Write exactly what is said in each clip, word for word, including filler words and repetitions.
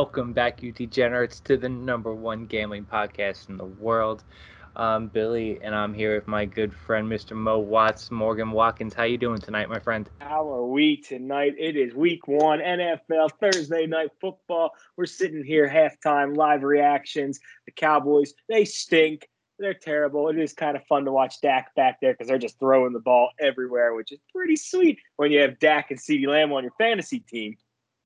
Welcome back, you degenerates, to the number one gambling podcast in the world. Um, Billy, and I'm here with my good friend, Mister Mo Watts, Morgan Watkins. How you doing tonight, my friend? How are we tonight? It is week one, N F L, Thursday night football. We're sitting here halftime, live reactions. The Cowboys, they stink. They're terrible. It is kind of fun to watch Dak back there because they're just throwing the ball everywhere, which is pretty sweet when you have Dak and CeeDee Lamb on your fantasy team.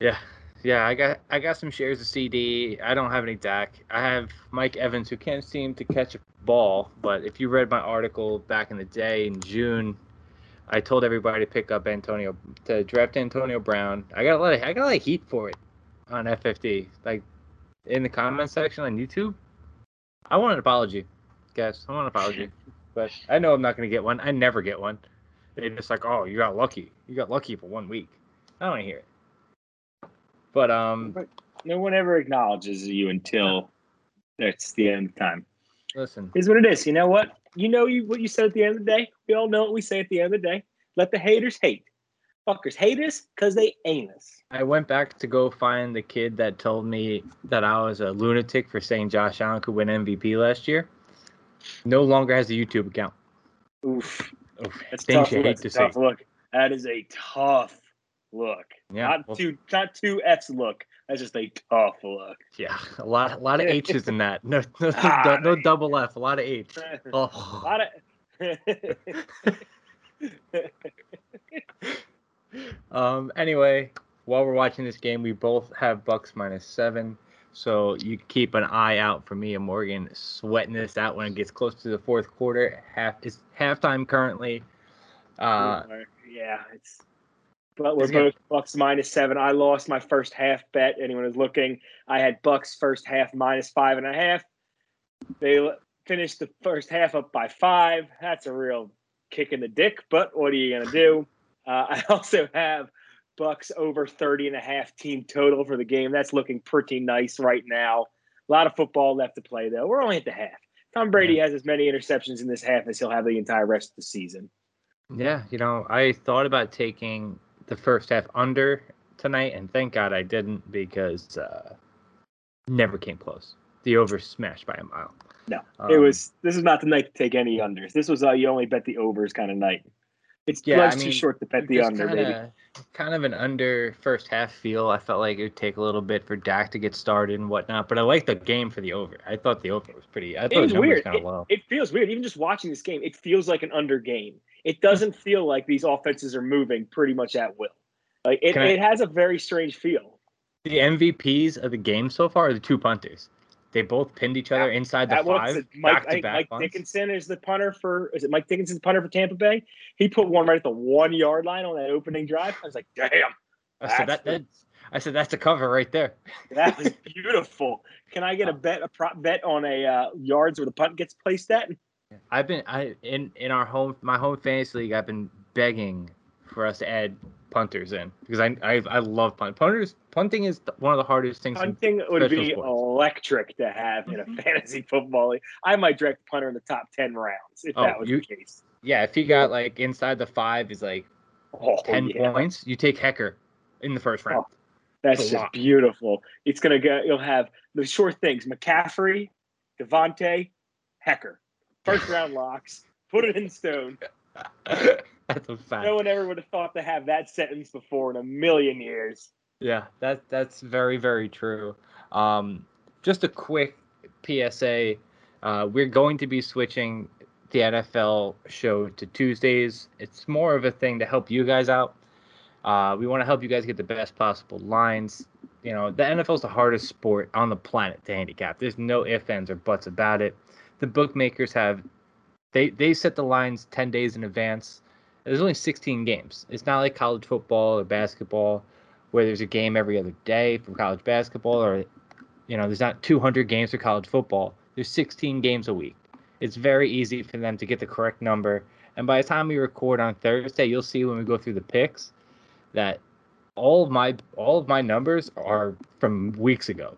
Yeah. Yeah, I got I got some shares of C D. I don't have any Dak. I have Mike Evans, who can't seem to catch a ball. But if you read my article back in the day in June, I told everybody to pick up Antonio to draft Antonio Brown. I got a lot of I got a lot of heat for it on F F D, like in the comment section on YouTube. I want an apology, guys. I want an apology, but I know I'm not gonna get one. I never get one. They're just like, oh, you got lucky. You got lucky for one week. I don't want to hear it. But um, but no one ever acknowledges you until that's the end of time. Listen, is what it is. You know what? You know you what you said at the end of the day. We all know what we say at the end of the day. Let the haters hate. Fuckers hate us because they ain't us. I went back to go find the kid that told me that I was a lunatic for saying Josh Allen could win M V P last year. No longer has a YouTube account. Oof. Oof. That's things you hate to see. Look, that is a tough look. Yeah, not well, two, not two F's. Look, that's just a tough look. Yeah, a lot, a lot of H's in that. No, no, ah, no, no double F. A lot of H. Oh. A lot of. um. Anyway, while we're watching this game, we both have Bucks minus seven, so you keep an eye out for me and Morgan sweating this out when it gets close to the fourth quarter. Half is halftime currently. Uh, yeah, it's. But we're both Bucks minus seven. I lost my first half bet. Anyone is looking. I had Bucks first half minus five and a half. They l- finished the first half up by five. That's a real kick in the dick, but what are you going to do? Uh, I also have Bucks over thirty and a half team total for the game. That's looking pretty nice right now. A lot of football left to play, though. We're only at the half. Tom Brady has as many interceptions in this half as he'll have the entire rest of the season. Yeah, you know, I thought about taking – the first half under tonight, and thank God I didn't because uh, never came close. The over smashed by a mile. No, um, it was. This is not the night to take any unders. This was uh, you only bet the overs kind of night. It's yeah, life's I mean, too short to bet the under, kinda, baby. Kind of an under first half feel. I felt like it would take a little bit for Dak to get started and whatnot, but I liked the game for the over. I thought the over was pretty. I thought it was weird. It, low. It feels weird. Even just watching this game, it feels like an under game. It doesn't feel like these offenses are moving pretty much at will. Like it, I, it has a very strange feel. The M V Ps of the game so far are the two punters. They both pinned each other that, inside the five. Mike, back back Mike Dickinson is the punter for – is it Mike Dickinson's punter for Tampa Bay? He put one right at the one-yard line on that opening drive. I was like, damn. I said, that, that, I said, that's a cover right there. That was beautiful. Can I get a bet a prop bet on a uh, yards where the punt gets placed at? I've been I in, in our home my home fantasy league. I've been begging for us to add punters in because I I, I love punt punters. Punting is one of the hardest things. Punting would be sports. Electric to have in a fantasy football league. I might draft a punter in the top ten rounds if oh, that was you, the case. Yeah, if he got like inside the five is like oh, ten yeah. points, you take Hecker in the first round. Oh, that's just lot. Beautiful. It's gonna go. You'll have the short things: McCaffrey, Devontae, Hecker. First round locks. Put it in stone. That's a fact. No one ever would have thought to have that sentence before in a million years. Yeah, that that's very, very true. Um, just a quick P S A. Uh, we're going to be switching the N F L show to Tuesdays. It's more of a thing to help you guys out. Uh, we want to help you guys get the best possible lines. You know, the N F L is the hardest sport on the planet to handicap. There's no ifs, ands, or buts about it. The bookmakers have they, they set the lines ten days in advance. There's only sixteen games. It's not like college football or basketball where there's a game every other day from college basketball or, you know, there's not two hundred games for college football. There's sixteen games a week. It's very easy for them to get the correct number. And by the time we record on Thursday, you'll see when we go through the picks that all of my all of my numbers are from weeks ago.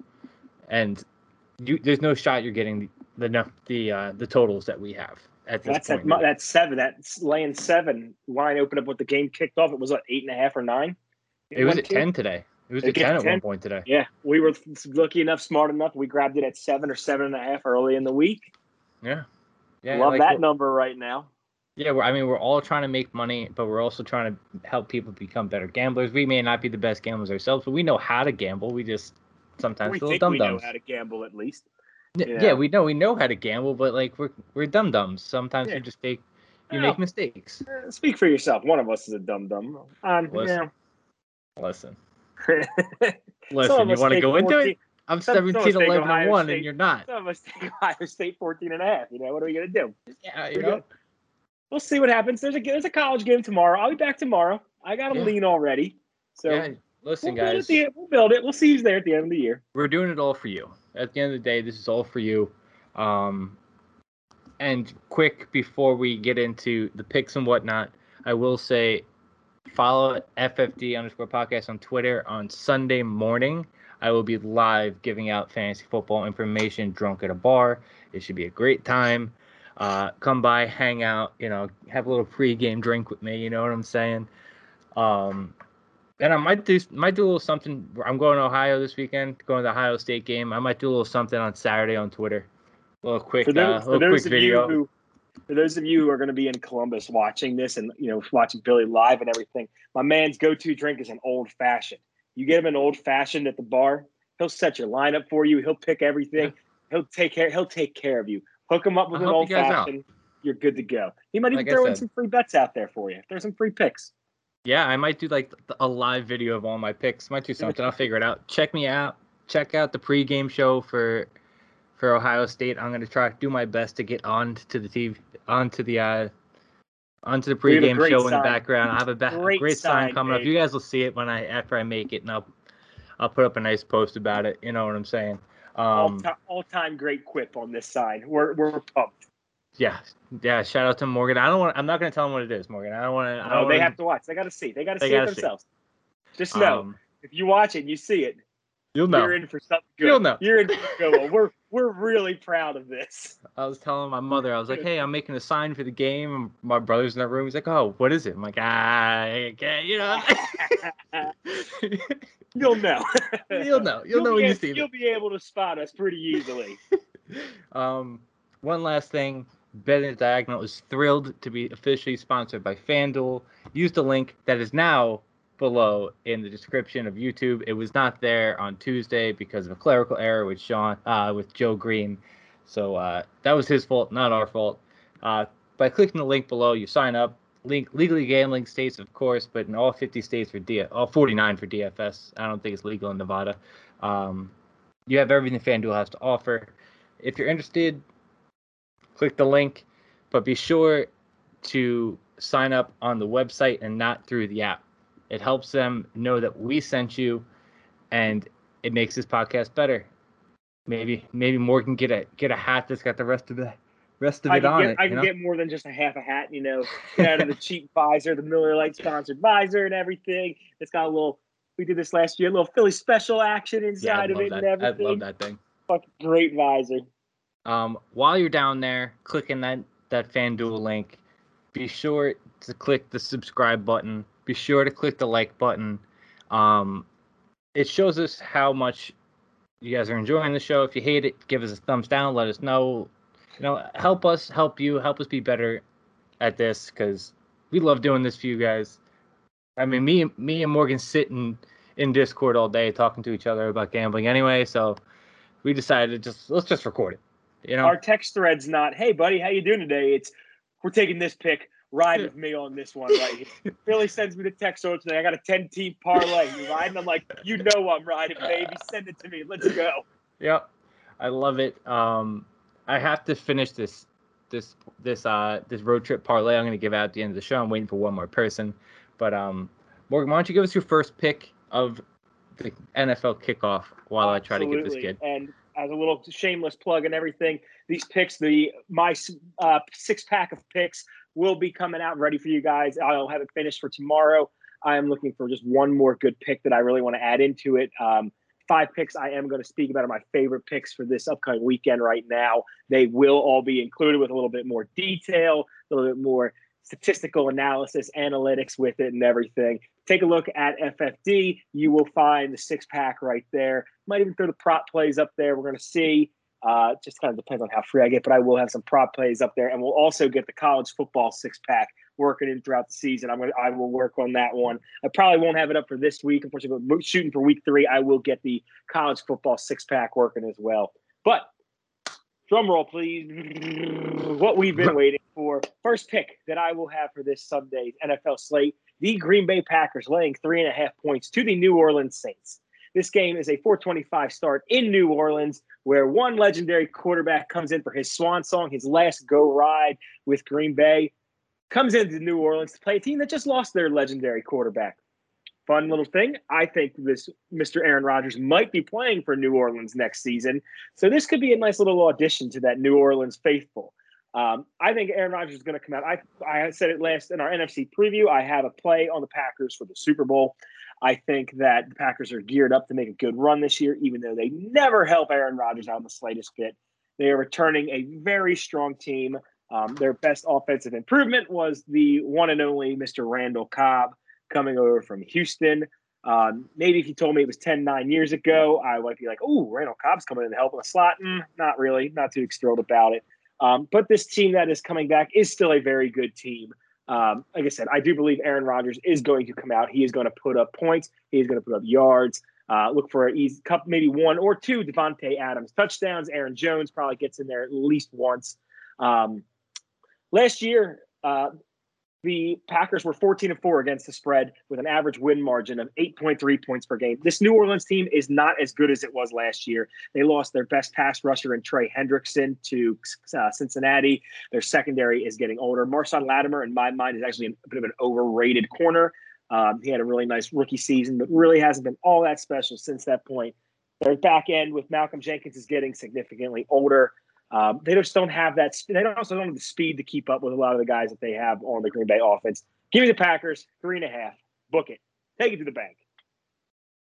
And you, there's no shot you're getting the, The the uh, the totals that we have at this that's point. At, that's seven. That's laying seven. Line opened up with the game kicked off. It was like eight and a half or nine. It, it was at ten today. It was at ten at one point today. Yeah, we were lucky enough, smart enough. We grabbed it at seven or seven and a half early in the week. Yeah, yeah. Love like, that number right now. Yeah, we're, I mean, we're all trying to make money, but we're also trying to help people become better gamblers. We may not be the best gamblers ourselves, but we know how to gamble. We just sometimes we feel think dum-dums. We know how to gamble at least. N- yeah. yeah, we know we know how to gamble, but like we're we're dum-dums. Sometimes yeah. we just take you well, make mistakes. Uh, speak for yourself. One of us is a dum-dum. Um, listen. Yeah. listen. Listen, you want to go fourteen into it? I'm seventeen eleven and one, and you're not. Some of us take Ohio State fourteen and a half. You know, what are we going to do? Yeah, you We're know. Gonna, we'll see what happens. There's a there's a college game tomorrow. I'll be back tomorrow. I got a yeah. lean already. So, yeah. listen, we'll guys. Build the, we'll build it. We'll see who's there at the end of the year. We're doing it all for you. At the end of the day, this is all for you. Um, and quick, before we get into the picks and whatnot, I will say, follow F F D underscore podcast on Twitter. On Sunday morning, I will be live giving out fantasy football information drunk at a bar. It should be a great time. Uh, come by, hang out, you know, have a little pregame drink with me. You know what I'm saying? Um, and I might do, might do a little something. I'm going to Ohio this weekend, going to the Ohio State game. I might do a little something on Saturday on Twitter. A little quick, for those, uh, little for those quick of video. You who- For those of you who are going to be in Columbus watching this and, you know, watching Billy live and everything, my man's go-to drink is an old-fashioned. You get him an old-fashioned at the bar, he'll set your lineup for you. He'll pick everything. He'll take care He'll take care of you. Hook him up with an old-fashioned. You're good to go. He might even throw in some free bets out there for you. There's some free picks. Yeah, I might do, like, a live video of all my picks. Might do something. I'll figure it out. Check me out. Check out the pregame show for – for Ohio State. I'm going to try to do my best to get on to the T V, onto the uh, onto the pregame show sign. In the background. I have a ba- great, great sign, sign coming babe. up. You guys will see it when I after I make it, and I'll I'll put up a nice post about it. You know what I'm saying? Um, all time great quip on this sign. We're we're pumped. Yeah, yeah. Shout out to Morgan. I don't want. I'm not going to tell them what it is, Morgan. I don't want to. Oh, no, they wanna, have to watch. They got to see. They got to see it themselves. See. Just know um, if you watch it, and you see it. You'll know. You're in for something good. You'll know. You're in for a good one. We're we're really proud of this. I was telling my mother, I was like, "Hey, I'm making a sign for the game." My brother's in that room. He's like, "Oh, what is it?" I'm like, "Ah, okay, you know." You'll know. You'll know. You'll, you'll know when able, you see it. You'll be able to spot us pretty easily. um, one last thing. Betting the Diagonal is thrilled to be officially sponsored by FanDuel. Use the link that is now below in the description of YouTube. It was not there on Tuesday because of a clerical error with Sean, uh, with Joe Green. So uh, that was his fault, not our fault. Uh, by clicking the link below, you sign up. Link legally gambling states, of course, but in all fifty states for D, all forty-nine for D F S. I don't think it's legal in Nevada. Um, you have everything FanDuel has to offer. If you're interested, click the link, but be sure to sign up on the website and not through the app. It helps them know that we sent you, and it makes this podcast better. Maybe maybe Morgan get a get a hat that's got the rest of the rest of it on it. I can get more than just a half a hat, you know. Get out of the cheap visor, the Miller Lite sponsored visor, and everything. It's got a little. We did this last year. A little Philly special action inside of it and everything. I love that thing. Fucking great visor. Um, while you're down there clicking that that FanDuel link, be sure to click the subscribe button. Be sure to click the like button. Um, it shows us how much you guys are enjoying the show. If you hate it, give us a thumbs down. Let us know. You know, help us, help you, help us be better at this because we love doing this for you guys. I mean, me, me and Morgan sit in, in Discord all day talking to each other about gambling anyway. So we decided to just let's just record it. You know, our text thread's not, "Hey, buddy, how you doing today?" It's we're taking this pick. Ride with me on this one right here. Billy sends me the text over today. I got a ten-team parlay. You riding? I'm like, you know I'm riding, baby. Send it to me. Let's go. Yep. I love it. Um, I have to finish this this this uh this road trip parlay I'm going to give out at the end of the show. I'm waiting for one more person. But um, Morgan, why don't you give us your first pick of the N F L kickoff while Absolutely. I try to get this kid. And as a little shameless plug and everything, these picks, the my uh, six-pack of picks, will be coming out ready for you guys. I'll have it finished for tomorrow. I am looking for just one more good pick that I really want to add into it. Um, five picks I am going to speak about are my favorite picks for this upcoming weekend right now. They will all be included with a little bit more detail, a little bit more statistical analysis, analytics with it and everything. Take a look at F F D. You will find the six-pack right there. Might even throw the prop plays up there. We're going to see. Uh, just kind of depends on how free I get, but I will have some prop plays up there. And we'll also get the college football six-pack working in throughout the season. I'm gonna, I will work on that one. I probably won't have it up for this week, unfortunately, but shooting for week three, I will get the college football six-pack working as well. But drum roll, please. What we've been waiting for. First pick that I will have for this Sunday's N F L slate, the Green Bay Packers laying three and a half points to the New Orleans Saints. This game is a four twenty-five start in New Orleans, where one legendary quarterback comes in for his swan song, his last go ride with Green Bay, comes into New Orleans to play a team that just lost their legendary quarterback. Fun little thing. I think this Mister Aaron Rodgers might be playing for New Orleans next season. So this could be a nice little audition to that New Orleans faithful. Um, I think Aaron Rodgers is going to come out. I, I said it last in our N F C preview. I have a play on the Packers for the Super Bowl. I think that the Packers are geared up to make a good run this year, even though they never help Aaron Rodgers out in the slightest bit. They are returning a very strong team. Um, their best offensive improvement was the one and only Mister Randall Cobb coming over from Houston. Um, maybe if you told me it was ten, nine years ago, I would be like, oh, Randall Cobb's coming in to help in the slot. Mm, not really. Not too thrilled about it. Um, but this team that is coming back is still a very good team. Um, like I said, I do believe Aaron Rodgers is going to come out. He is going to put up points. He is going to put up yards. Uh, look for an easy cup, maybe one or two Devontae Adams touchdowns. Aaron Jones probably gets in there at least once. Um, last year, uh, the Packers were fourteen and four against the spread with an average win margin of eight point three points per game. This New Orleans team is not as good as it was last year. They lost their best pass rusher in Trey Hendrickson to uh, Cincinnati. Their secondary is getting older. Marshawn Lattimore, in my mind, is actually a bit of an overrated corner. Um, he had a really nice rookie season, but really hasn't been all that special since that point. Their back end with Malcolm Jenkins is getting significantly older. Um, they just don't have that. They also don't have the speed to keep up with a lot of the guys that they have on the Green Bay offense. Give me the Packers, three and a half. Book it. Take it to the bank.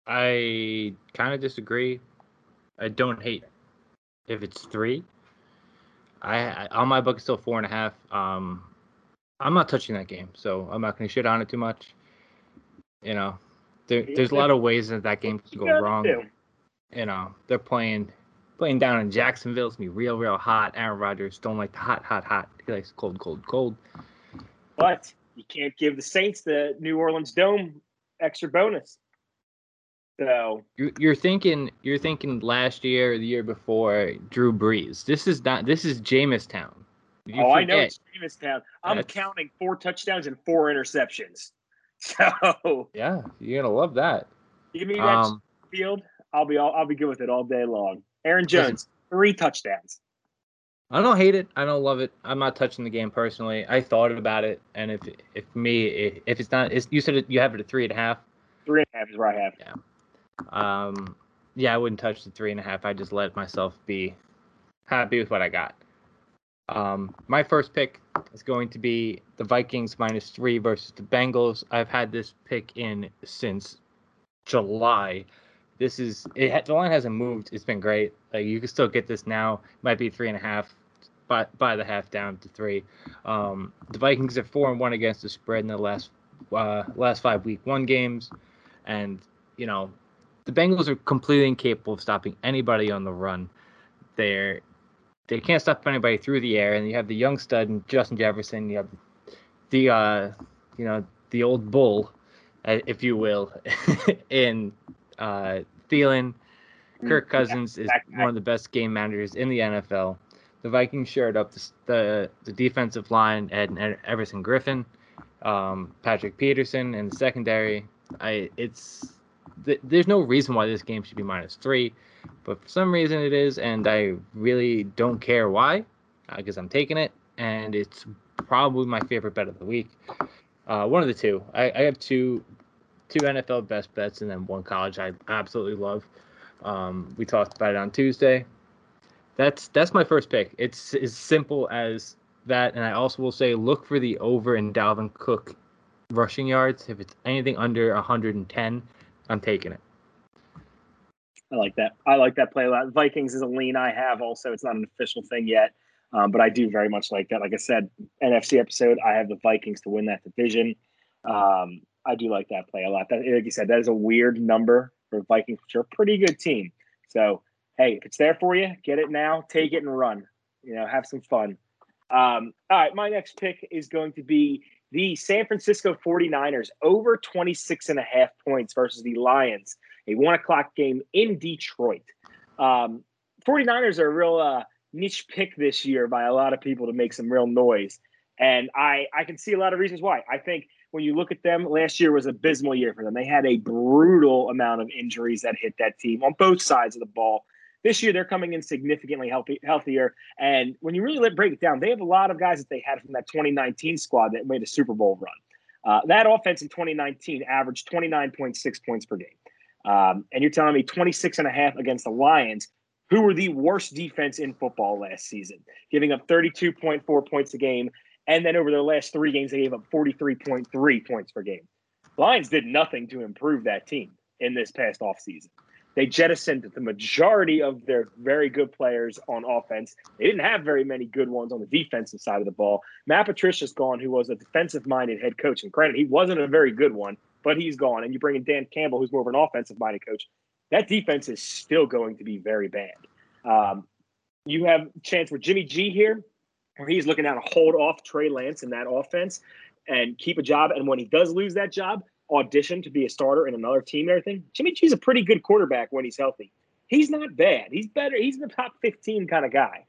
I kind of disagree. I don't hate it. If it's three. I, I on my book, it's still four and a half. Um, I'm not touching that game, so I'm not going to shit on it too much. You know, there, there's a lot of ways that that game could go wrong. Do. You know, they're playing. Playing down in Jacksonville, it's going to be real, real hot. Aaron Rodgers don't like the hot, hot, hot. He likes cold, cold, cold. But you can't give the Saints the New Orleans Dome extra bonus. So you're thinking, you're thinking last year or the year before, Drew Brees. This is not. This is Jamestown. You oh, forget. I know it's Jamestown. I'm That's... counting four touchdowns and four interceptions. So yeah, you're gonna love that. Give me that um, field. I'll be all, I'll be good with it all day long. Aaron Jones, three touchdowns. I don't hate it. I don't love it. I'm not touching the game personally. I thought about it, and if if me if it's not, it's, you said it, you have it at three and a half. Three and a half is where I have it. Yeah. Um. Yeah, I wouldn't touch the three and a half. I just let myself be happy with what I got. Um. My first pick is going to be the Vikings minus three versus the Bengals. I've had this pick in since July. This is it. The line hasn't moved. It's been great. Like you can still get this now. Might be three and a half, by by the half down to three. Um, the Vikings are four and one against the spread in the last uh, last five week one games, and you know the Bengals are completely incapable of stopping anybody on the run. They're they can't stop anybody through the air. And you have the young stud and Justin Jefferson. You have the uh, you know the old bull, uh, if you will, in. Uh, Thielen, Kirk Cousins is one of the best game managers in the N F L. The Vikings shored up the the, the defensive line and Everson Griffin, um, Patrick Peterson, and the secondary. I it's th- there's no reason why this game should be minus three, but for some reason it is, and I really don't care why, because uh, I'm taking it, and it's probably my favorite bet of the week. Uh, one of the two. I, I have two. Two N F L best bets, and then one college I absolutely love. Um, we talked about it on Tuesday. That's that's my first pick. It's as simple as that, and I also will say look for the over in Dalvin Cook rushing yards. If it's anything under one hundred ten, I'm taking it. I like that. I like that play a lot. Vikings is a lean I have also. It's not an official thing yet, um, but I do very much like that. Like I said, N F C episode, I have the Vikings to win that division. Um, I do like that play a lot. That, like you said, that is a weird number for the Vikings, which are a pretty good team. So, hey, if it's there for you, get it now, take it and run. You know, have some fun. Um, all right, my next pick is going to be the San Francisco forty-niners over twenty-six and a half points versus the Lions, a one o'clock game in Detroit. Um, forty-niners are a real uh, niche pick this year by a lot of people to make some real noise. And I, I can see a lot of reasons why. I think when you look at them, last year was an abysmal year for them. They had a brutal amount of injuries that hit that team on both sides of the ball. This year, they're coming in significantly healthy, healthier. And when you really break it down, they have a lot of guys that they had from that twenty nineteen squad that made a Super Bowl run. Uh, that offense in twenty nineteen averaged twenty-nine point six points per game. Um, and you're telling me twenty-six and a half against the Lions, who were the worst defense in football last season, giving up thirty-two point four points a game. And then over their last three games, they gave up forty-three point three points per game. Lions did nothing to improve that team in this past offseason. They jettisoned the majority of their very good players on offense. They didn't have very many good ones on the defensive side of the ball. Matt Patricia's gone, who was a defensive-minded head coach. And granted, he wasn't a very good one, but he's gone. And you bring in Dan Campbell, who's more of an offensive-minded coach. That defense is still going to be very bad. Um, you have a chance with Jimmy G here, where he's looking out to hold off Trey Lance in that offense and keep a job. And when he does lose that job, audition to be a starter in another team and everything. Jimmy G's a pretty good quarterback when he's healthy. He's not bad. He's better. He's the top fifteen kind of guy.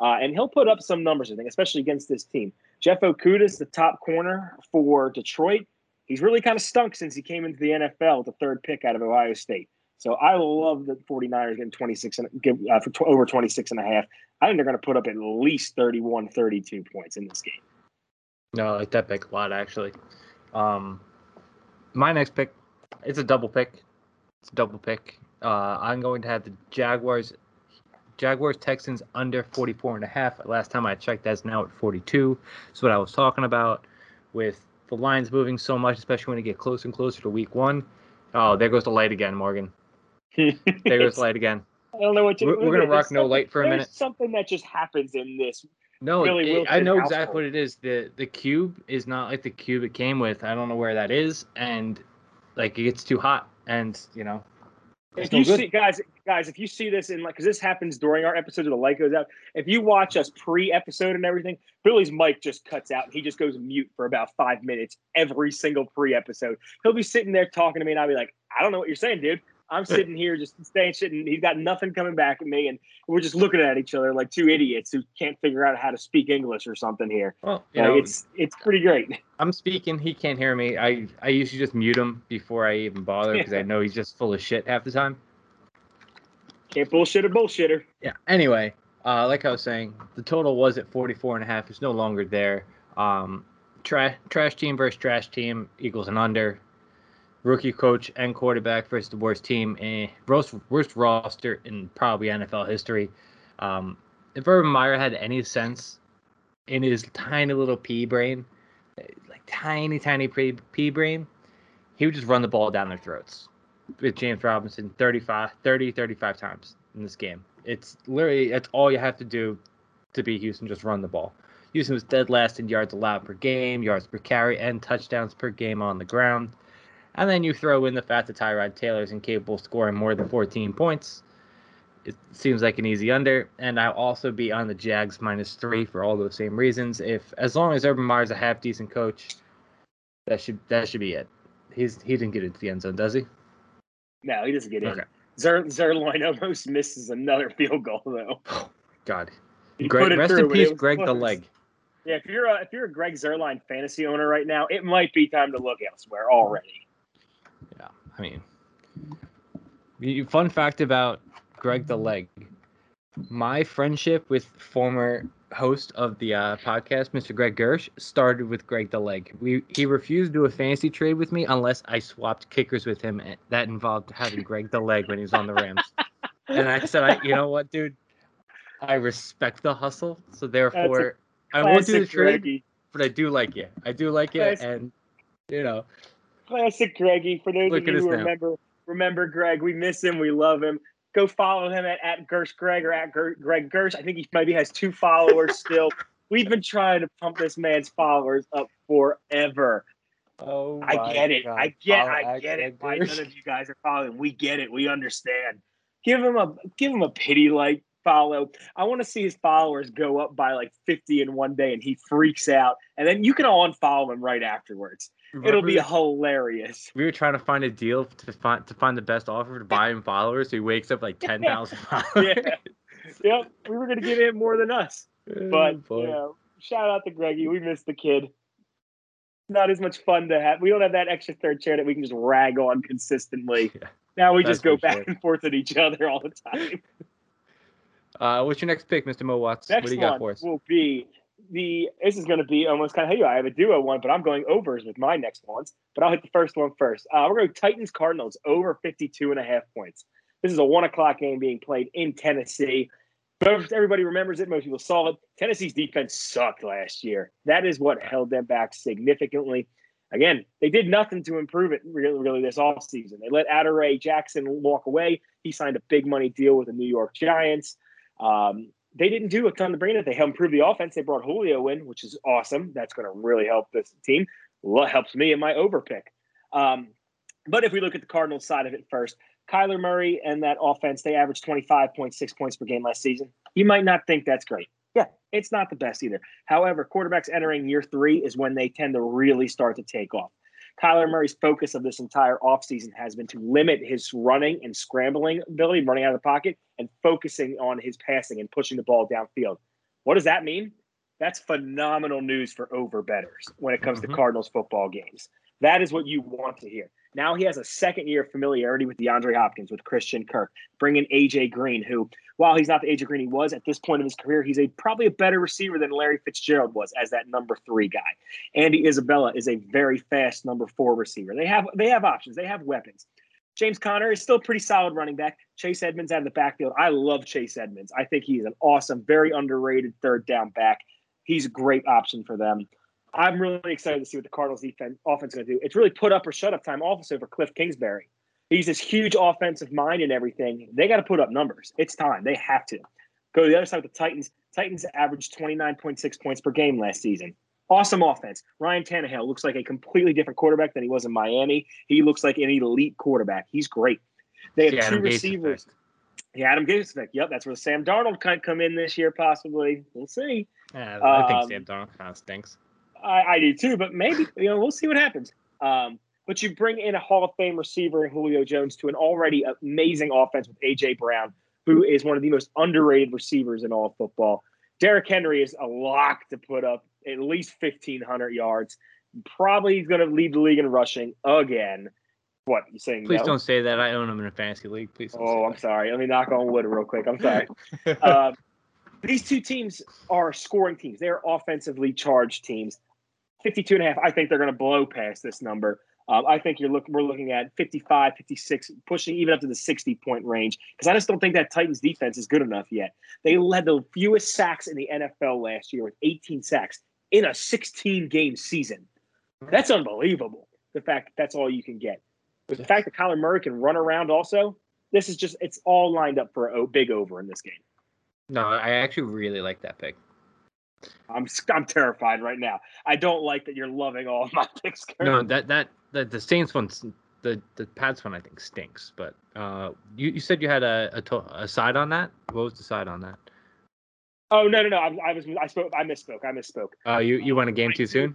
Uh, and he'll put up some numbers, I think, especially against this team. Jeff Okuda's the top corner for Detroit. He's really kind of stunk since he came into the N F L, the third pick out of Ohio State. So I love the forty-niners getting twenty-six and give, uh, for t- over twenty-six and a half. I think they're going to put up at least thirty-one, thirty-two points in this game. No, I like that pick a lot, actually. Um, My next pick, it's a double pick. It's a double pick. Uh, I'm going to have the Jaguars, Jaguars Texans under forty-four and a half. Last time I checked, that's now at forty-two. So what I was talking about with the Lions moving so much, especially when you get closer and closer to week one. Oh, there goes the light again, Morgan. There goes the light again. I don't know what you're doing. We're, we're going to rock no light for a minute. There's something that just happens in this. No, really it, I know household. Exactly what it is. The the cube is not like the cube it came with. I don't know where that is, and like it gets too hot, and you know. If you no see guys, guys, if you see this in like, because this happens during our episode where the light goes out. If you watch us pre-episode and everything, Billy's mic just cuts out. And he just goes mute for about five minutes every single pre-episode. He'll be sitting there talking to me, and I'll be like, I don't know what you're saying, dude. I'm sitting here just staying shit, and he's got nothing coming back at me, and we're just looking at each other like two idiots who can't figure out how to speak English or something here. Well, you know, it's it's pretty great. I'm speaking. He can't hear me. I, I usually just mute him before I even bother because I know he's just full of shit half the time. Can't bullshit a bullshitter. Yeah. Anyway, uh, like I was saying, the total was at forty-four and a half. It's no longer there. Um, tra- trash team versus trash team equals an under. Rookie coach and quarterback versus the worst team, eh, worst, worst roster in probably N F L history. Um, if Urban Meyer had any sense in his tiny little pea brain, like tiny, tiny pea brain, he would just run the ball down their throats with James Robinson thirty-five, thirty, thirty-five times in this game. It's literally, that's all you have to do to beat Houston, just run the ball. Houston was dead last in yards allowed per game, yards per carry, and touchdowns per game on the ground. And then you throw in the fact that Tyrod Taylor is incapable of scoring more than fourteen points. It seems like an easy under. And I'll also be on the Jags minus three for all those same reasons. If as long as Urban Meyer's a half decent coach, that should that should be it. He's he didn't get into the end zone, does he? No, he doesn't get in. Okay. Zer Zuerlein almost misses another field goal though. Oh God. Greg, rest in peace, Greg the leg. Yeah, if you're a, if you're a Greg Zuerlein fantasy owner right now, it might be time to look elsewhere already. Yeah, I mean, you, fun fact about Greg the Leg. My friendship with former host of the uh, podcast, Mister Greg Gersh, started with Greg the Leg. We He refused to do a fantasy trade with me unless I swapped kickers with him. And that involved having Greg the Leg when he was on the Rams. And I said, I, you know what, dude? I respect the hustle. So therefore, I won't do the trade, Greggy. But I do like it. I do like it. Classic. And, you know. Classic Greggy. For those Look of you who remember, now. remember Greg, we miss him. We love him. Go follow him at, at Gersh Greg or at Ger- Greg Gersh. I think he maybe has two followers still. We've been trying to pump this man's followers up forever. Oh, I get it. God. I get. I'll I get it. Why none of you guys are following? We get it. We understand. Give him a give him a pity like follow. I want to see his followers go up by like fifty in one day, and he freaks out, and then you can all unfollow him right afterwards. Remember, it'll be hilarious. We were trying to find a deal to find to find the best offer to buy him followers. So he wakes up like ten thousand followers. Yeah. Yep, we were gonna give him more than us, but oh, you know, shout out to Greggy. We missed the kid. Not as much fun to have. We don't have that extra third chair that we can just rag on consistently. Yeah, now we just go back sure. and forth at each other all the time. Uh, what's your next pick, Mister Mo Watts? Next what do you got for us? Will be the. This is going to be almost kind of. Hey, I have a duo one, but I'm going overs with my next ones. But I'll hit the first one first. Uh, we're going Titans Cardinals over fifty-two and a half points. This is a one o'clock game being played in Tennessee. But everybody remembers it. Most people saw it. Tennessee's defense sucked last year. That is what held them back significantly. Again, they did nothing to improve it really, really this offseason. They let Adoree Jackson walk away. He signed a big money deal with the New York Giants. Um, they didn't do a ton to bring it. They helped improve the offense. They brought Julio in, which is awesome. That's going to really help this team. Well, helps me in my overpick. Um, but if we look at the Cardinals side of it first, Kyler Murray and that offense, they averaged twenty-five point six points per game last season. You might not think that's great. Yeah, it's not the best either. However, quarterbacks entering year three is when they tend to really start to take off. Kyler Murray's focus of this entire offseason has been to limit his running and scrambling ability, running out of the pocket, and focusing on his passing and pushing the ball downfield. What does that mean? That's phenomenal news for over-bettors when it comes mm-hmm. to Cardinals football games. That is what you want to hear. Now he has a second year of familiarity with DeAndre Hopkins, with Christian Kirk. Bring in A J. Green, who, while he's not the A J. Green he was at this point in his career, he's a probably a better receiver than Larry Fitzgerald was as that number three guy. Andy Isabella is a very fast number four receiver. They have they have options. They have weapons. James Conner is still a pretty solid running back. Chase Edmonds out of the backfield. I love Chase Edmonds. I think he's an awesome, very underrated third down back. He's a great option for them. I'm really excited to see what the Cardinals defense offense is going to do. It's really put up or shut up time also for Cliff Kingsbury. He's this huge offensive mind and everything. They got to put up numbers. It's time. They have to. Go to the other side with the Titans. Titans averaged twenty-nine point six points per game last season. Awesome offense. Ryan Tannehill looks like a completely different quarterback than he was in Miami. He looks like an elite quarterback. He's great. They have yeah, two Adam receivers. Yeah, Adam Gase effect. Yep, that's where Sam Darnold could come in this year possibly. We'll see. Yeah, I think um, Sam Darnold kind of stinks. I, I do too, but maybe, you know, we'll see what happens. Um, but you bring in a Hall of Fame receiver in Julio Jones to an already amazing offense with A J. Brown, who is one of the most underrated receivers in all of football. Derrick Henry is a lock to put up at least fifteen hundred yards. Probably he's going to lead the league in rushing again. What, you saying Please no? don't say that. I own him in a fantasy league. Please don't Oh, I'm that. sorry. Let me knock on wood real quick. I'm sorry. Um, these two teams are scoring teams. They're offensively charged teams. fifty-two and a half, I think they're going to blow past this number. Um, I think you're look, we're looking at fifty-five, fifty-six, pushing even up to the sixty-point range because I just don't think that Titans defense is good enough yet. They had the fewest sacks in the N F L last year with eighteen sacks in a sixteen-game season. That's unbelievable, the fact that that's all you can get. But the fact that Kyler Murray can run around also, this is just – it's all lined up for a big over in this game. No, I actually really like that pick. I'm I'm terrified right now. I don't like that you're loving all of my picks. No, that that the, the Saints one, the the Pats one, I think stinks. But uh, you you said you had a, a a side on that. What was the side on that? Oh no no no! I, I was I spoke I misspoke I misspoke. Oh, uh, you you won a game too soon.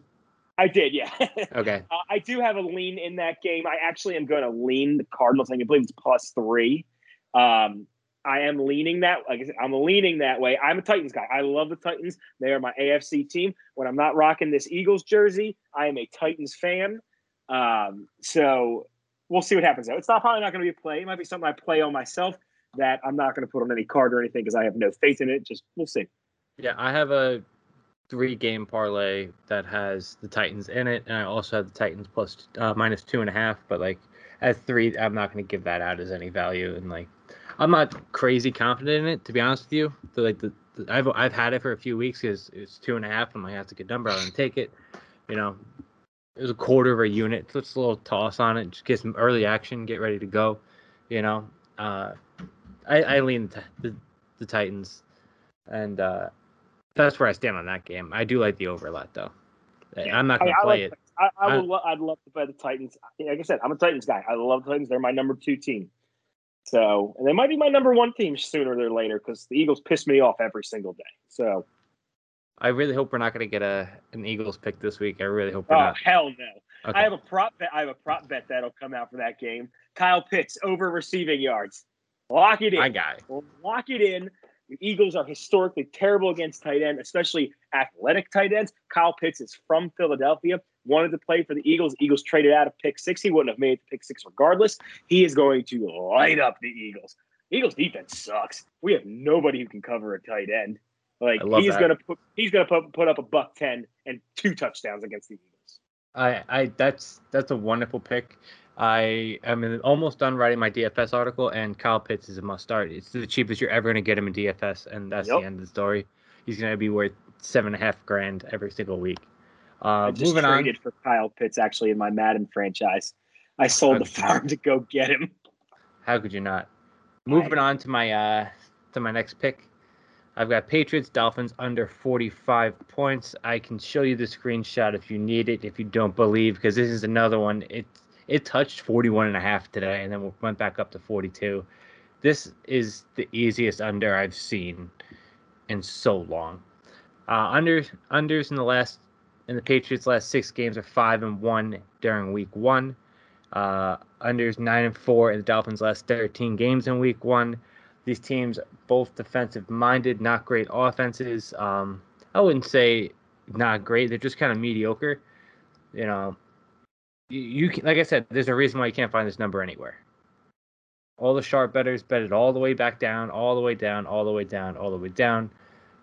I did, yeah. Okay. Uh, I do have a lean in that game. I actually am going to lean the Cardinals. I believe it's plus three. Um. I am leaning that. Like I said, I'm leaning that way. I'm a Titans guy. I love the Titans. They are my A F C team. When I'm not rocking this Eagles jersey, I am a Titans fan. Um, so we'll see what happens though. It's not probably not going to be a play. It might be something I play on myself that I'm not going to put on any card or anything because I have no faith in it. Just we'll see. Yeah, I have a three-game parlay that has the Titans in it, and I also have the Titans plus uh, minus two and a half. But like at three, I'm not going to give that out as any value, and like. I'm not crazy confident in it, to be honest with you. The, like the, the, I've I've had it for a few weeks because it's two and a half. I'm like, that's a good number. I'm gonna take it. You know, it was a quarter of a unit. So it's a little toss on it. Just get some early action. Get ready to go. You know, uh, I, I lean the, the, the Titans, and uh, that's where I stand on that game. I do like the over a lot, though. I'm not gonna I, play I like it. I, I would. Lo- I'd love to play the Titans. Like I said, I'm a Titans guy. I love the Titans. They're my number two team. So, and they might be my number one team sooner than later because the Eagles piss me off every single day. So, I really hope we're not going to get a an Eagles pick this week. I really hope. We're oh not. Hell no! Okay. I have a prop bet. I have a prop bet that'll come out for that game. Kyle Pitts over receiving yards. Lock it in. My guy. Lock it in. The Eagles are historically terrible against tight end, especially athletic tight ends. Kyle Pitts is from Philadelphia, wanted to play for the Eagles. The Eagles traded out of pick six. He wouldn't have made it to pick six regardless. He is going to light up the Eagles. The Eagles defense sucks. We have nobody who can cover a tight end. Like he's going to put he's going to put up a buck ten and two touchdowns against the Eagles. I, I that's that's a wonderful pick. I am almost done writing my D F S article, and Kyle Pitts is a must start. It's the cheapest you're ever going to get him in D F S, and that's yep. the end of the story. He's going to be worth seven and a half grand every single week. Uh, I just moving traded on. for Kyle Pitts actually in my Madden franchise. I sold the farm to go get him. How could you not? Moving I, on to my uh, to my next pick. I've got Patriots, Dolphins under forty-five points. I can show you the screenshot if you need it, if you don't believe, because this is another one. It it touched forty-one and a half today, and then we went back up to forty-two. This is the easiest under I've seen in so long. Uh, under unders in the last in the Patriots' last six games are five and one during week one. Uh, unders nine and four in the Dolphins' last thirteen games in week one. These teams, both defensive-minded, not great offenses. Um, I wouldn't say not great. They're just kind of mediocre. You know, you, you can, like I said, there's a reason why you can't find this number anywhere. All the sharp bettors bet it all the way back down, all the way down, all the way down, all the way down,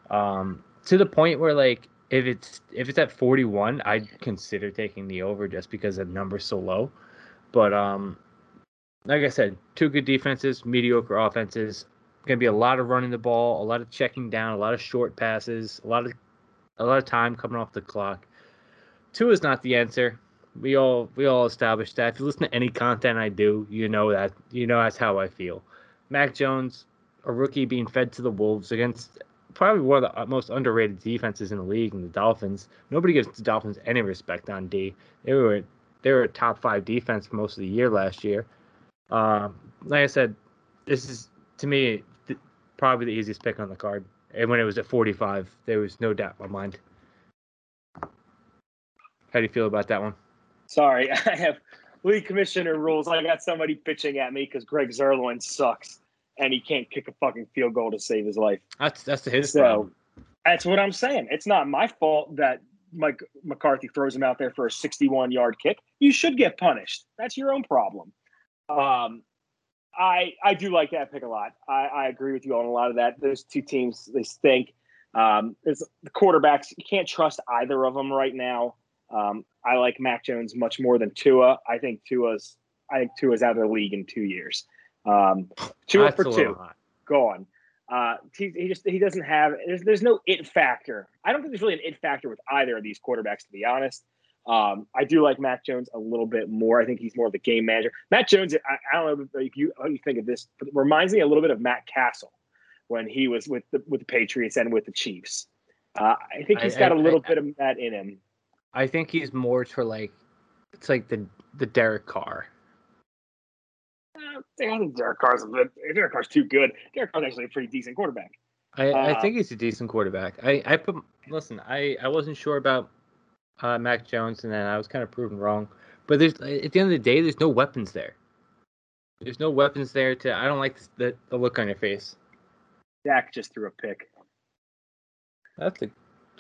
um, to the point where, like, if it's if it's at forty-one, I'd consider taking the over just because the number's so low. But um. Like I said, two good defenses, mediocre offenses. Going to be a lot of running the ball, a lot of checking down, a lot of short passes, a lot of a lot of time coming off the clock. Two is not the answer. We all we all established that. If you listen to any content I do, you know that you know that's how I feel. Mac Jones, a rookie being fed to the Wolves against probably one of the most underrated defenses in the league, and the Dolphins. Nobody gives the Dolphins any respect on D. They were they were a top five defense for most of the year last year. Um, like I said, this is, to me, th- probably the easiest pick on the card. And when it was at forty-five, there was no doubt in my mind. How do you feel about that one? Sorry, I have league commissioner rules. I got somebody bitching at me because Greg Zuerlein sucks, and he can't kick a fucking field goal to save his life. That's that's his so, problem. That's what I'm saying. It's not my fault that Mike McCarthy throws him out there for a sixty-one-yard kick. You should get punished. That's your own problem. Um, I I do like that pick a lot. I, I agree with you on a lot of that. Those two teams, they stink. Um, there's the quarterbacks, you can't trust either of them right now. Um, I like Mac Jones much more than Tua. I think Tua's I think Tua's out of the league in two years. Um, Tua That's for two, gone. Uh, he, he just he doesn't have. There's there's no it factor. I don't think there's really an it factor with either of these quarterbacks, to be honest. Um, I do like Mac Jones a little bit more. I think he's more of the game manager. Mac Jones, I, I don't know if you, you think of this, but it reminds me a little bit of Matt Castle when he was with the, with the Patriots and with the Chiefs. Uh, I think he's I, got I, a little I, bit of that in him. I think he's more to like, it's like the, the Derek Carr. Uh, I think Derek Carr's a bit, Derek Carr's too good. Derek Carr's actually a pretty decent quarterback. I, uh, I think he's a decent quarterback. I, I put, listen, I, I wasn't sure about Uh, Mac Jones, and then I was kind of proven wrong. But there's at the end of the day, there's no weapons there. There's no weapons there to. I don't like this, the the look on your face. Dak just threw a pick. That's a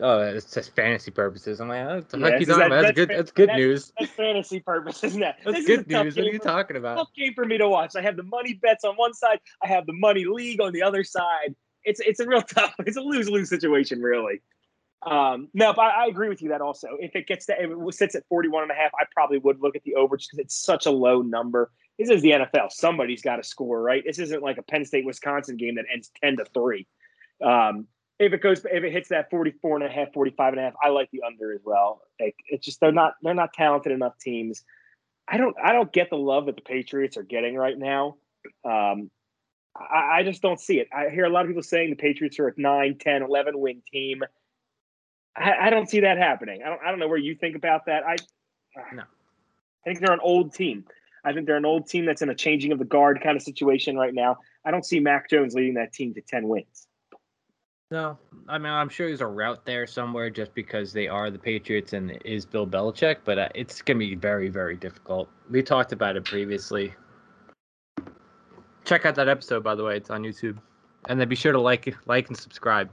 oh, it's just fantasy purposes. I'm like, oh, the yeah, heck you talking that, about? That's, that's good. Fa- that's good that's, news. That's fantasy purposes. That that's this good news. What are you for, talking about? Tough game for me to watch. I have the money bets on one side. I have the money league on the other side. It's it's a real tough. It's a lose lose situation, really. Um, no, but I, I agree with you that also. If it gets to, if it sits at forty-one and a half, I probably would look at the over just because it's such a low number. This is the N F L. Somebody's got to score, right? This isn't like a Penn State Wisconsin game that ends ten to three. Um, if it goes, if it hits that forty-four and a half, forty-five and a half, I like the under as well. Like, it's just they're not they're not talented enough teams. I don't I don't get the love that the Patriots are getting right now. Um, I, I just don't see it. I hear a lot of people saying the Patriots are a nine, ten, eleven win team. I, I don't see that happening. I don't. I don't know where you think about that. I No. I think they're an old team. I think they're an old team that's in a changing of the guard kind of situation right now. I don't see Mac Jones leading that team to ten wins. No, I mean, I'm sure there's a route there somewhere just because they are the Patriots and it is Bill Belichick, but uh, it's going to be very, very difficult. We talked about it previously. Check out that episode, by the way. It's on YouTube. And then be sure to like, like and subscribe.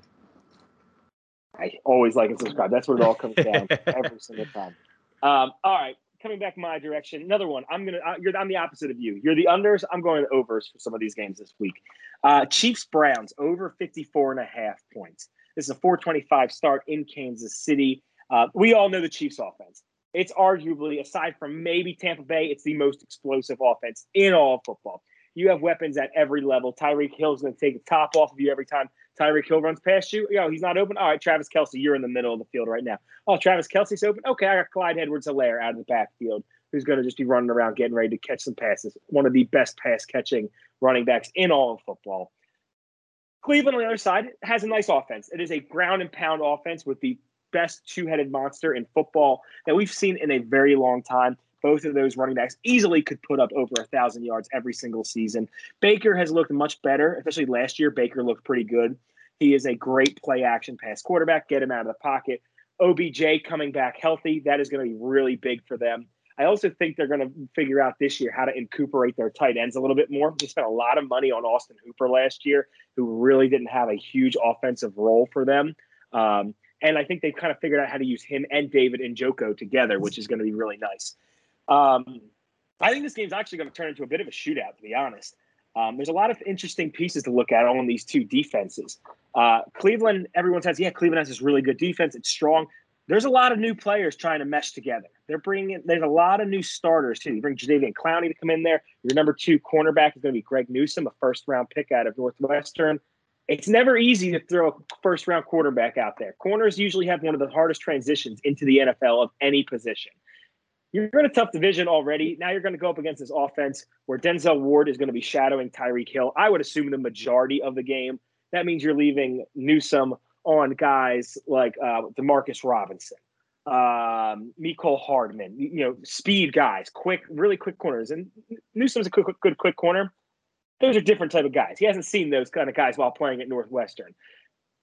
I always like and subscribe. That's what it all comes down to every single time. Um, all right, coming back my direction. Another one. I'm gonna. Uh, you're. I'm the opposite of you. You're the unders. I'm going to overs for some of these games this week. Uh, Chiefs Browns over fifty-four and a half points. This is a four twenty-five start in Kansas City. Uh, we all know the Chiefs offense. It's arguably, aside from maybe Tampa Bay, it's the most explosive offense in all of football. You have weapons at every level. Tyreek Hill's going to take the top off of you every time Tyreek Hill runs past you. Yo, he's not open. All right, Travis Kelce, you're in the middle of the field right now. Oh, Travis Kelce's open. Okay, I got Clyde Edwards-Helaire out of the backfield, who's going to just be running around getting ready to catch some passes. One of the best pass-catching running backs in all of football. Cleveland on the other side has a nice offense. It is a ground-and-pound offense with the best two-headed monster in football that we've seen in a very long time. Both of those running backs easily could put up over one thousand yards every single season. Baker has looked much better, especially last year. Baker looked pretty good. He is a great play-action pass quarterback. Get him out of the pocket. O B J coming back healthy. That is going to be really big for them. I also think they're going to figure out this year how to recuperate their tight ends a little bit more. They spent a lot of money on Austin Hooper last year, who really didn't have a huge offensive role for them. Um, and I think they've kind of figured out how to use him and David Njoku together, which is going to be really nice. Um, I think this game's actually going to turn into a bit of a shootout, to be honest. Um, there's a lot of interesting pieces to look at on these two defenses. Uh, Cleveland, everyone says, yeah, Cleveland has this really good defense. It's strong. There's a lot of new players trying to mesh together. They're bringing in, there's a lot of new starters too. You bring Jadeveon Clowney to come in there. Your number two cornerback is going to be Greg Newsome, a first round pick out of Northwestern. It's never easy to throw a first round quarterback out there. Corners usually have one of the hardest transitions into the N F L of any position. You're in a tough division already. Now you're going to go up against this offense where Denzel Ward is going to be shadowing Tyreek Hill, I would assume, the majority of the game. That means you're leaving Newsome on guys like uh, Demarcus Robinson, um, Mecole Hardman, you know, speed guys, quick, really quick corners. And Newsome's a good, good, quick corner. Those are different type of guys. He hasn't seen those kind of guys while playing at Northwestern.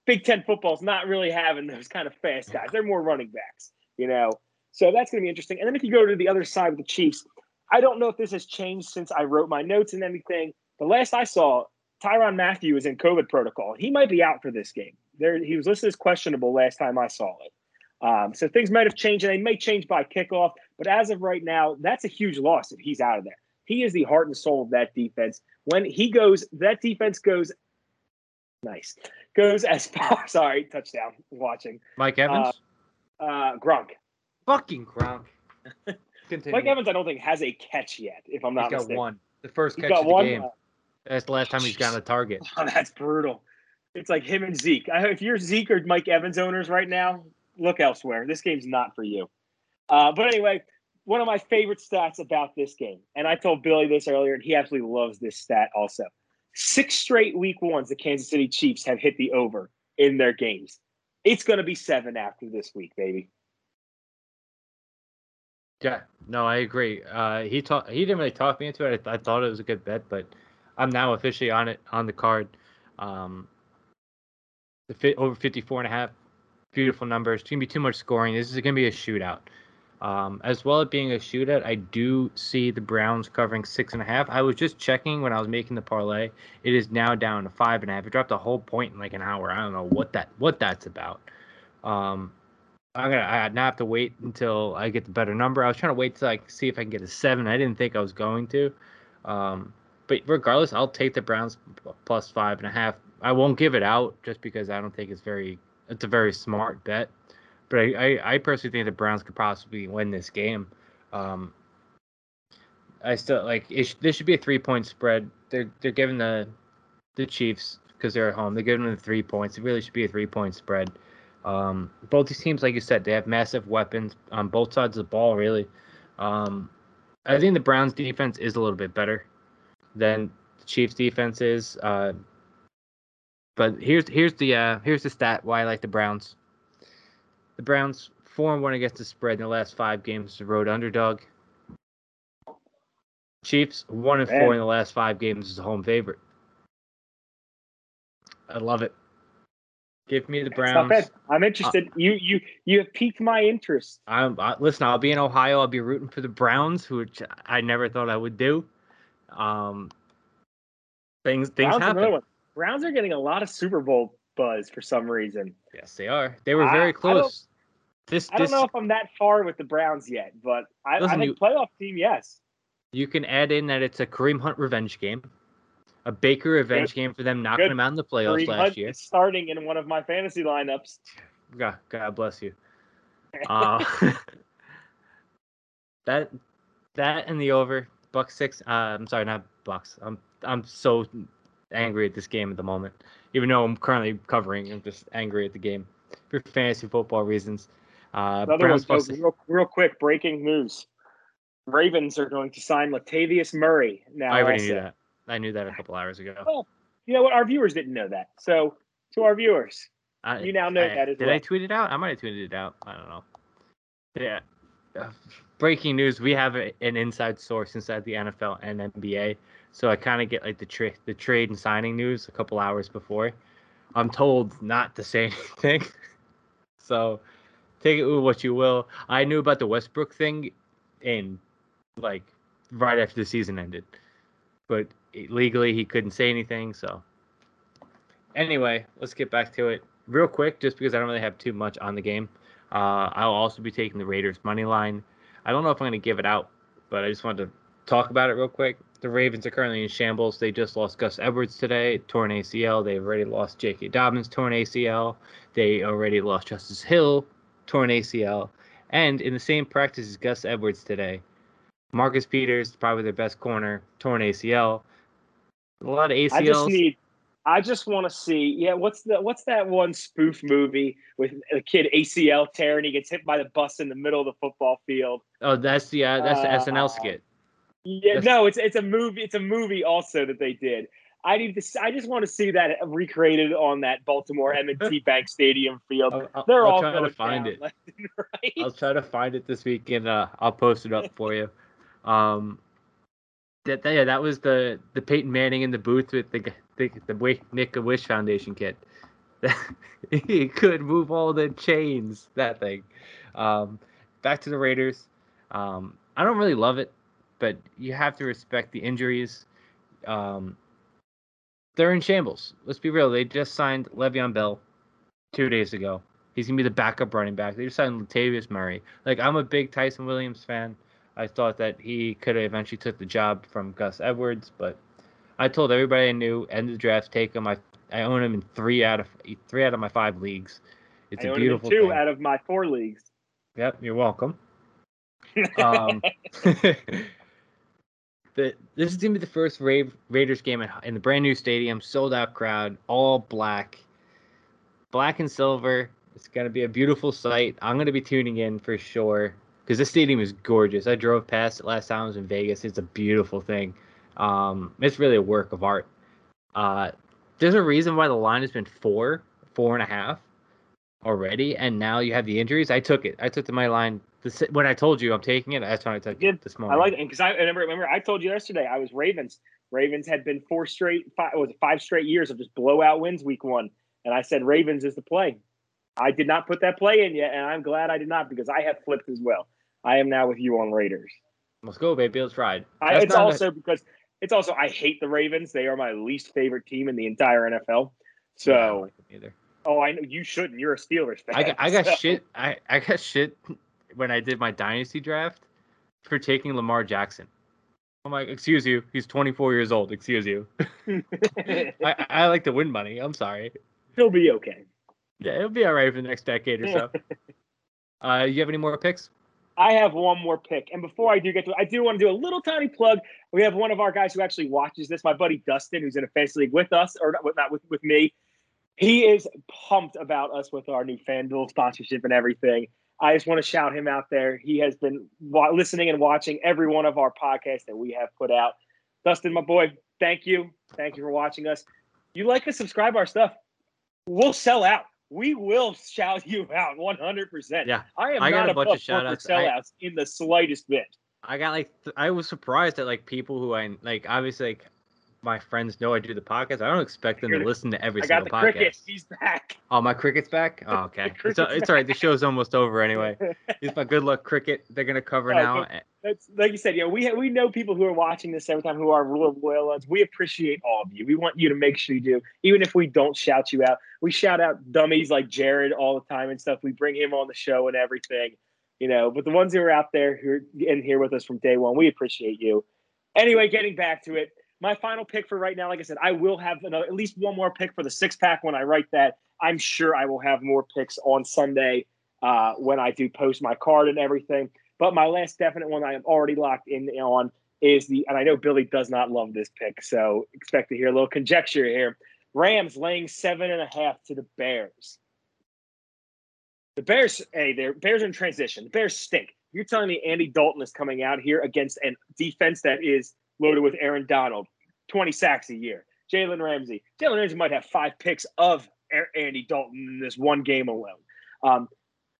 Big Ten football's not really having those kind of fast guys. They're more running backs, you know. So that's going to be interesting. And then if you go to the other side with the Chiefs, I don't know if this has changed since I wrote my notes and everything. The last I saw, Tyrann Mathieu is in COVID protocol. He might be out for this game. There, he was listed as questionable last time I saw it. Um, so things might have changed, and they may change by kickoff. But as of right now, that's a huge loss if he's out of there. He is the heart and soul of that defense. When he goes, that defense goes nice. Goes as far. Sorry, touchdown watching. Mike Evans? Uh, uh, Gronk. Fucking Gronk. Mike Evans, I don't think, has a catch yet, if I'm not mistaken. He's got mistaken. one. The first he's catch of the one. game. That's the last time he's gotten a target. Oh, that's brutal. It's like him and Zeke. I, if you're Zeke or Mike Evans owners right now, look elsewhere. This game's not for you. Uh, but anyway, one of my favorite stats about this game, and I told Billy this earlier, and he absolutely loves this stat also. Six straight week ones the Kansas City Chiefs have hit the over in their games. It's going to be seven after this week, baby. Yeah, no, I agree. Uh, he ta- he didn't really talk me into it. I, th- I thought it was a good bet, but I'm now officially on it on the card. Um, the fit over fifty-four and a half, beautiful numbers. It's gonna be too much scoring. This is gonna be a shootout. Um, as well as being a shootout, I do see the Browns covering six and a half. I was just checking when I was making the parlay. It is now down to five and a half. It dropped a whole point in like an hour. I don't know what that what that's about. Um, I'm gonna. I now have to wait until I get the better number. I was trying to wait till I see if I can get a seven. I didn't think I was going to, um, but regardless, I'll take the Browns plus five and a half. I won't give it out just because I don't think it's very. It's a very smart bet, but I, I, I personally think the Browns could possibly win this game. Um, I still like. It sh- this should be a three point spread. They're they're giving the the Chiefs because they're at home. They're giving them the three points. It really should be a three point spread. Um, both these teams, like you said, they have massive weapons on both sides of the ball, really. Um, I think the Browns' defense is a little bit better than the Chiefs' defense is. Uh, but here's here's the uh, here's the stat why I like the Browns. The Browns, four and one against the spread in the last five games as a road underdog. Chiefs, one and four in the last five games as a home favorite. I love it. Give me the Browns. Not bad. I'm interested. Uh, you you you have piqued my interest. I'm, I, listen, I'll be in Ohio. I'll be rooting for the Browns, which I never thought I would do. Um, things things Browns happen. Browns are getting a lot of Super Bowl buzz for some reason. Yes, they are. They were very I, close. I this I don't this, know if I'm that far with the Browns yet, but I, listen, I think you, playoff team, yes. You can add in that it's a Kareem Hunt revenge game. A Baker revenge good. game for them, knocking good. him out in the playoffs last year. Starting in one of my fantasy lineups. God, God bless you. Uh, that, that, and the over. Bucks six. Uh, I'm sorry, not Bucks. I'm, I'm so angry at this game at the moment. Even though I'm currently covering, I'm just angry at the game for fantasy football reasons. Uh, Browns one, so real, real quick, breaking news: Ravens are going to sign Latavius Murray now. I already also. knew that. I knew that a couple hours ago. Well, you know what? Our viewers didn't know that. So, to our viewers, I, you now know I, that as did well. Did I tweet it out? I might have tweeted it out. I don't know. Yeah. Uh, breaking news. We have a, an inside source inside the N F L and N B A. So, I kind of get like the, tra- the trade and signing news a couple hours before. I'm told not to say anything. So, take it with what you will. I knew about the Westbrook thing in, like, right after the season ended. But legally, he couldn't say anything. So, anyway, let's get back to it real quick, just because I don't really have too much on the game. Uh, I'll also be taking the Raiders money line. I don't know if I'm going to give it out, but I just wanted to talk about it real quick. The Ravens are currently in shambles. They just lost Gus Edwards today, torn A C L. They've already lost J K. Dobbins, torn A C L. They already lost Justice Hill, torn A C L. And in the same practice as Gus Edwards today, Marcus Peters, probably their best corner, torn A C L. A lot of A C Ls. I just need. I just want to see. Yeah, what's the what's that one spoof movie with a kid A C L tear and he gets hit by the bus in the middle of the football field? Oh, that's the uh, that's the uh, S N L skit. Yeah, that's, no, it's it's a movie. It's a movie also that they did. I need to. I just want to see that recreated on that Baltimore M and T Bank Stadium field. I'll, They're I'll all trying to find it. Left and right. I'll try to find it this week and uh, I'll post it up for you. Um, that yeah, that was the, the Peyton Manning in the booth with the the, the Nick a Wish Foundation kid. He could move all the chains. That thing. Um, back to the Raiders. Um, I don't really love it, but you have to respect the injuries. Um, they're in shambles. Let's be real. They just signed Le'Veon Bell two days ago. He's gonna be the backup running back. They just signed Latavius Murray. Like I'm a big Tyson Williams fan. I thought that he could have eventually took the job from Gus Edwards, but I told everybody I knew, end of the draft, take him. I I own him in three out of three out of my five leagues. It's I a beautiful own him in two thing. out of my four leagues. Yep, you're welcome. um, the, this is gonna be the first Ra- Raiders game in, in the brand new stadium, sold out crowd, all black, black and silver. It's gonna be a beautiful sight. I'm gonna be tuning in for sure. Because this stadium is gorgeous. I drove past it last time I was in Vegas. It's a beautiful thing. Um, it's really a work of art. Uh, there's a reason why the line has been four, four and a half already, and now you have the injuries. I took it. I took the money line. The, when I told you I'm taking it, that's when I took it this morning. I like it because I remember, remember I told you yesterday I was Ravens. Ravens had been four straight, five, was it five straight years of just blowout wins week one, and I said Ravens is the play. I did not put that play in yet, and I'm glad I did not because I have flipped as well. I am now with you on Raiders. Let's go, baby. Let's ride. I, it's also a... because it's also I hate the Ravens. They are my least favorite team in the entire N F L. So yeah, I don't like them either. Oh, I know you shouldn't. You're a Steelers fan. I got, I got so. shit. I, I got shit when I did my dynasty draft for taking Lamar Jackson. I'm like, excuse you. He's twenty-four years old. Excuse you. I, I like to win money. I'm sorry. He'll be okay. Yeah, it'll be all right for the next decade or so. uh, you have any more picks? I have one more pick. And before I do get to it, I do want to do a little tiny plug. We have one of our guys who actually watches this, my buddy Dustin, who's in a fantasy league with us, or not, not with, with me. He is pumped about us with our new FanDuel sponsorship and everything. I just want to shout him out there. He has been wa- listening and watching every one of our podcasts that we have put out. Dustin, my boy, thank you. Thank you for watching us. You like to subscribe our stuff. We'll sell out. we will shout you out one hundred percent. Yeah, I am I got not a bunch of shout outs, sellouts I, in the slightest bit. I got like th- I was surprised at like people who I like. Obviously, like my friends know I do the podcast. I don't expect them to listen to every I single podcast. I got the cricket. He's back. Oh, my cricket's back. Oh, okay, it's, a, it's all right. The show's almost over anyway. It's my good luck cricket. They're gonna cover yeah, now. That's, like you said, yeah, we we know people who are watching this every time who are real loyal ones. We appreciate all of you. We want you to make sure you do, even if we don't shout you out. We shout out dummies like Jared all the time and stuff. We bring him on the show and everything. You know, but the ones who are out there who are in here with us from day one, we appreciate you. Anyway, getting back to it, my final pick for right now, like I said, I will have another, at least one more pick for the six-pack when I write that. I'm sure I will have more picks on Sunday uh, when I do post my card and everything. But my last definite one I am already locked in on is the, and I know Billy does not love this pick, so expect to hear a little conjecture here. Rams laying seven and a half to the Bears. The Bears, hey, the Bears are in transition. The Bears stink. You're telling me Andy Dalton is coming out here against a defense that is loaded with Aaron Donald, twenty sacks a year. Jalen Ramsey. Jalen Ramsey might have five picks of Andy Dalton in this one game alone. Um,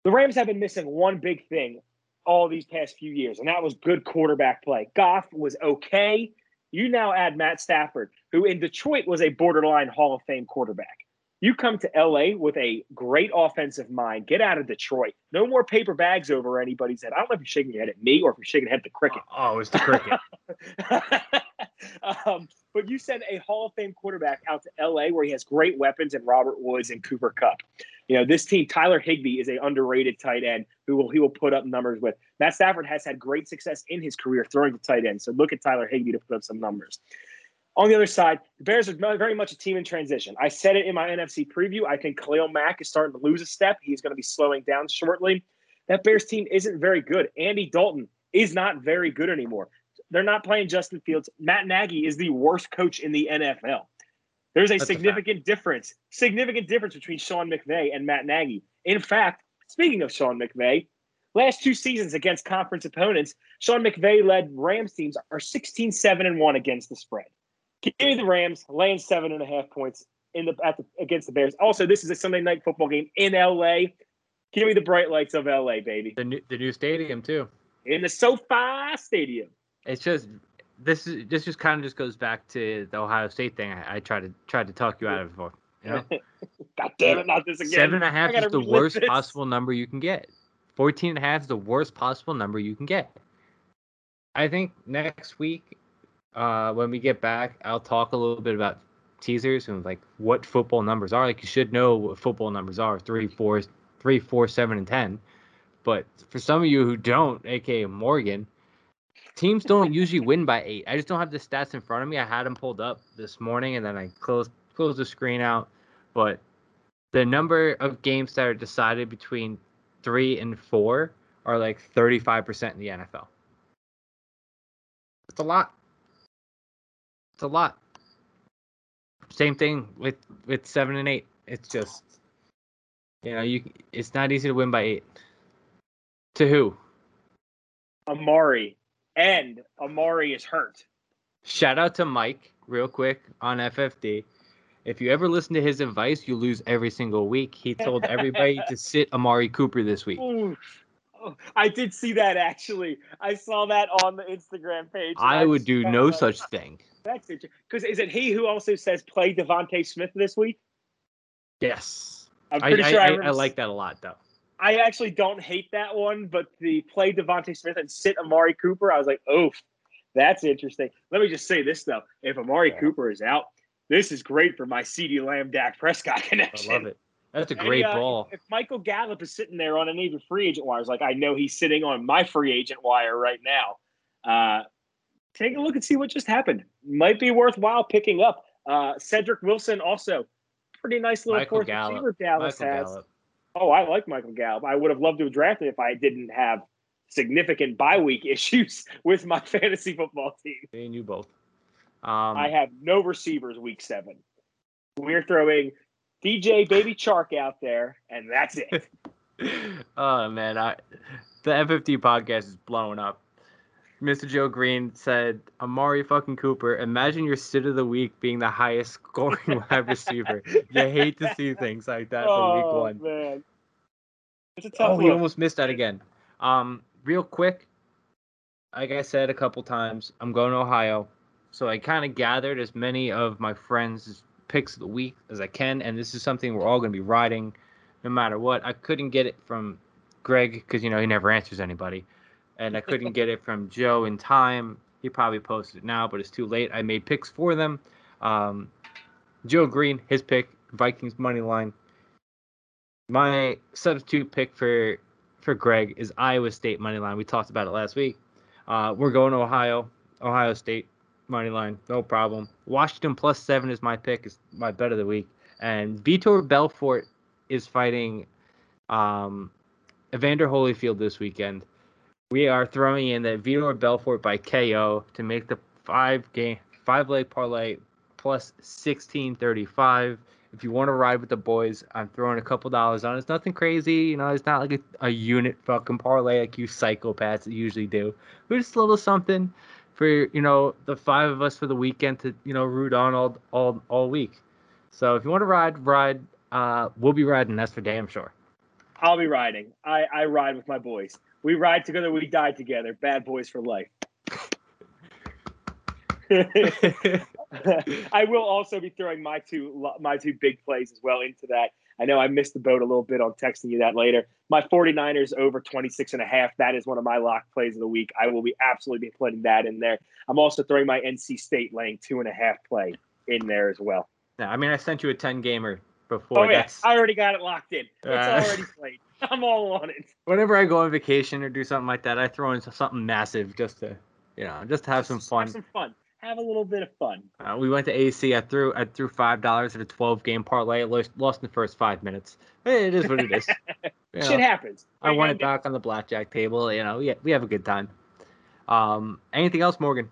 the Rams have been missing one big thing all these past few years, and that was good quarterback play. Goff was okay. You now add Matt Stafford, who in Detroit was a borderline Hall of Fame quarterback. You come to L A with a great offensive mind. Get out of Detroit. No more paper bags over anybody's head. I don't know if you're shaking your head at me or if you're shaking your head at the cricket. Oh, it's the cricket. um, but you send a Hall of Fame quarterback out to L A where he has great weapons and Robert Woods and Cooper Kupp. You know, this team, Tyler Higbee is an underrated tight end who will he will put up numbers with. Matt Stafford has had great success in his career throwing the tight end. So look at Tyler Higbee to put up some numbers. On the other side, the Bears are very much a team in transition. I said it in my N F C preview. I think Khalil Mack is starting to lose a step. He's going to be slowing down shortly. That Bears team isn't very good. Andy Dalton is not very good anymore. They're not playing Justin Fields. Matt Nagy is the worst coach in the N F L. There's a That's significant a difference, significant difference between Sean McVay and Matt Nagy. In fact, speaking of Sean McVay, last two seasons against conference opponents, Sean McVay-led Rams teams are sixteen seven and one against the spread. Give me the Rams laying seven and a half points in the, at the against the Bears. Also, this is a Sunday night football game in L A. Give me the bright lights of L A, baby. The new, the new stadium too. In the SoFi Stadium. It's just this is this just kind of just goes back to the Ohio State thing. I, I tried to tried to talk you out of before. You know? God damn it, not this again. Seven and a half is the worst this. possible number you can get. Fourteen and a half is the worst possible number you can get. I think next week. Uh, when we get back, I'll talk a little bit about teasers and like what football numbers are. Like you should know what football numbers are: three, four, three, four, seven, and ten. But for some of you who don't, aka Morgan, teams don't usually win by eight. I just don't have the stats in front of me. I had them pulled up this morning, and then I closed closed the screen out. But the number of games that are decided between three and four are like thirty-five percent in the N F L. It's a lot. It's a lot. Same thing with, with seven and eight. It's just, you know, you it's not easy to win by eight. To who? Amari. And Amari is hurt. Shout out to Mike, real quick, on F F D. If you ever listen to his advice, you lose every single week. He told everybody to sit Amari Cooper this week. Ooh. I did see that, actually. I saw that on the Instagram page. I would do no such thing. That's interesting. Because is it he who also says play Devontae Smith this week? Yes. I'm pretty I, sure I, I, I like that a lot, though. I actually don't hate that one, but the play Devontae Smith and sit Amari Cooper, I was like, oh, that's interesting. Let me just say this, though. If Amari yeah. Cooper is out, this is great for my CeeDee Lamb Dak Prescott connection. I love it. That's a great and, uh, ball. If Michael Gallup is sitting there on any of the free agent wires, like I know he's sitting on my free agent wire right now, uh, take a look and see what just happened. Might be worthwhile picking up. Uh, Cedric Wilson also. Pretty nice little Michael fourth Gallup. receiver Dallas Michael has. Gallup. Oh, I like Michael Gallup. I would have loved to have drafted if I didn't have significant bye week issues with my fantasy football team. Me and you both. Um, I have no receivers week seven. We're throwing – D J Baby Chark out there, and that's it. Oh, man. I, the F F T podcast is blowing up. Mister Joe Green said, Amari fucking Cooper, imagine your sit of the week being the highest scoring wide receiver. You hate to see things like that oh, for week one. Man. It's a tough oh, one. We almost missed that again. Um, real quick, like I said a couple times, I'm going to Ohio. So I kind of gathered as many of my friends' picks of the week as I can, and this is something we're all going to be riding no matter what. I couldn't get it from Greg because, you know, he never answers anybody. And I couldn't get it from Joe in time. He probably posted it now, but it's too late. I made picks for them. Um, Joe Green, his pick, Vikings money line. My substitute pick for for Greg is Iowa State money line. We talked about it last week. Uh, we're going to Ohio. Ohio State money line, no problem. Washington plus seven is my pick. Is my bet of the week. And Vitor Belfort is fighting um, Evander Holyfield this weekend. We are throwing in that Vitor Belfort by K O to make the five game five leg parlay plus sixteen thirty-five. If you want to ride with the boys, I'm throwing a couple dollars on. It's nothing crazy, you know. It's not like a, a unit fucking parlay like you psychopaths usually do. We're just a little something for, you know, the five of us for the weekend to, you know, root on all all all week. So if you want to ride, ride. Uh, we'll be riding. That's for damn sure. I'll be riding. I, I ride with my boys. We ride together, we die together. Bad boys for life. I will also be throwing my two my two big plays as well into that. I know I missed the boat a little bit on texting you that later. My 49ers over twenty-six and a half. That is one of my lock plays of the week. I will be absolutely putting that in there. I'm also throwing my N C State laying two and a half play in there as well. Now, I mean, I sent you a ten gamer before. Oh, yeah. I already got it locked in. It's uh... already played. I'm all on it. Whenever I go on vacation or do something like that, I throw in something massive just to, you know, just to have just some fun. Have some fun. Have a little bit of fun. Uh, we went to A C. I threw I threw five dollars at a twelve game parlay. I lost, lost in the first five minutes. It is what it is. You know, shit happens. I won it back on the blackjack table. You know, yeah, we have a good time. Um, anything else, Morgan?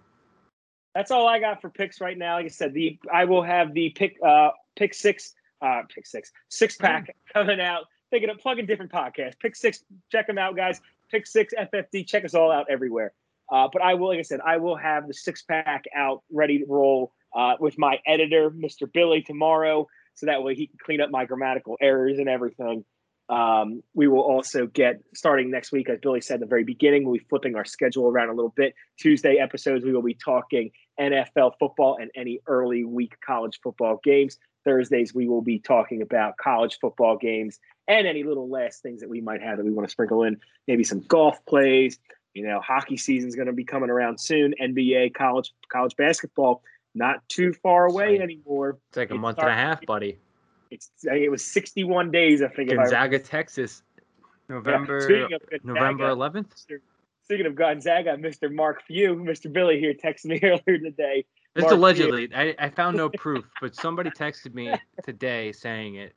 That's all I got for picks right now. Like I said, the I will have the pick uh pick six uh pick six six pack mm. coming out. Thinking of plugging different podcasts. Pick Six, check them out, guys. Pick Six, F F D, check us all out everywhere. Uh, but I will, like I said, I will have the six pack out ready to roll uh, with my editor, Mister Billy, tomorrow, so that way he can clean up my grammatical errors and everything. Um, we will also get, starting next week, as Billy said at the very beginning, we'll be flipping our schedule around a little bit. Tuesday episodes, we will be talking N F L football and any early week college football games. Thursdays, we will be talking about college football games and any little last things that we might have that we want to sprinkle in. Maybe some golf plays. You know, hockey season's going to be coming around soon. N B A, college college basketball, not too far away it's anymore. It's like a it's month started, and a half, buddy. It's It was sixty-one days, I think. Gonzaga, I Texas, November, yeah, November eleventh. Speaking of Gonzaga, Mister Mark Few, Mister Billy here texted me earlier today. It's Mark allegedly. I, I found no proof, but somebody texted me today saying it,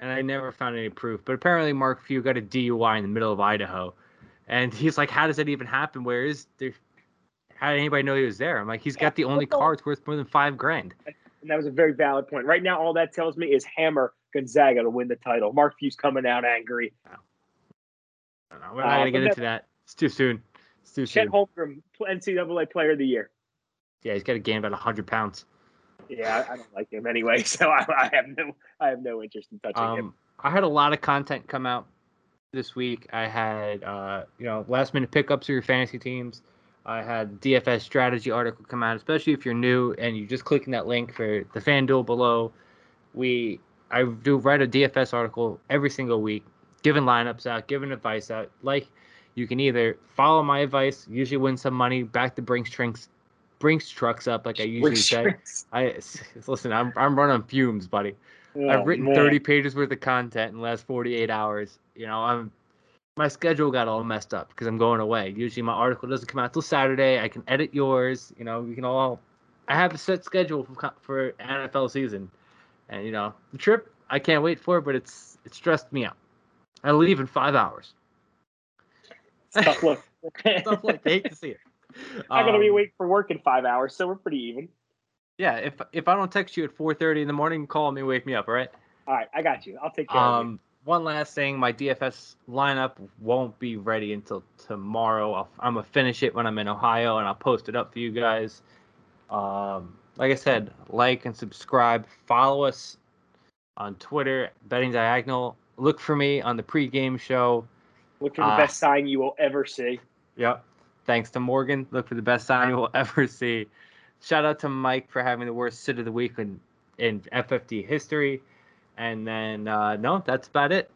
and I never found any proof. But apparently Mark Few got a D U I in the middle of Idaho, and he's like, how does that even happen? Where is there? How did anybody know he was there? I'm like, he's got the only car. It's worth more than five grand. And that was a very valid point. Right now, all that tells me is hammer Gonzaga to win the title. Mark Few's coming out angry. I don't know. We're not uh, going to get into that. It's too soon. It's too Chet soon. Holmgren, N C double A Player of the Year. Yeah, he's got a gain about one hundred pounds. Yeah, I don't like him anyway, so I, I have no I have no interest in touching um, him. I had a lot of content come out this week. I had, uh, you know, last-minute pickups for your fantasy teams. I had D F S strategy article come out, especially if you're new and you're just clicking that link for the FanDuel below. We I do write a D F S article every single week, giving lineups out, giving advice out. Like, you can either follow my advice, usually win some money, back the Brinks Trinks, Brinks trucks up like I usually say. I listen. I'm I'm running fumes, buddy. Oh, I've written man. thirty pages worth of content in the last forty-eight hours. You know, I'm my schedule got all messed up because I'm going away. Usually, my article doesn't come out till Saturday. I can edit yours. You know, we can all. I have a set schedule for, for N F L season, and you know the trip. I can't wait for it, but it's it stressed me out. I leave in five hours. It's tough luck. Tough luck. I hate to see it. I'm going to be awake for work in five hours, so we're pretty even. Yeah, if if I don't text you at four thirty in the morning, call me, wake me up, all right? All right, I got you. I'll take care um, of you. one last thing, my D F S lineup won't be ready until tomorrow. I'll, I'm going to finish it when I'm in Ohio, and I'll post it up for you guys. Um, like I said, like and subscribe. Follow us on Twitter, Betting Diagonal. Look for me on the pregame show. Look for the uh, best sign you will ever see. Yep. Thanks to Morgan. Look for the best sign you will ever see. Shout out to Mike for having the worst sit of the week in, in F F D history. And then, uh, no, that's about it.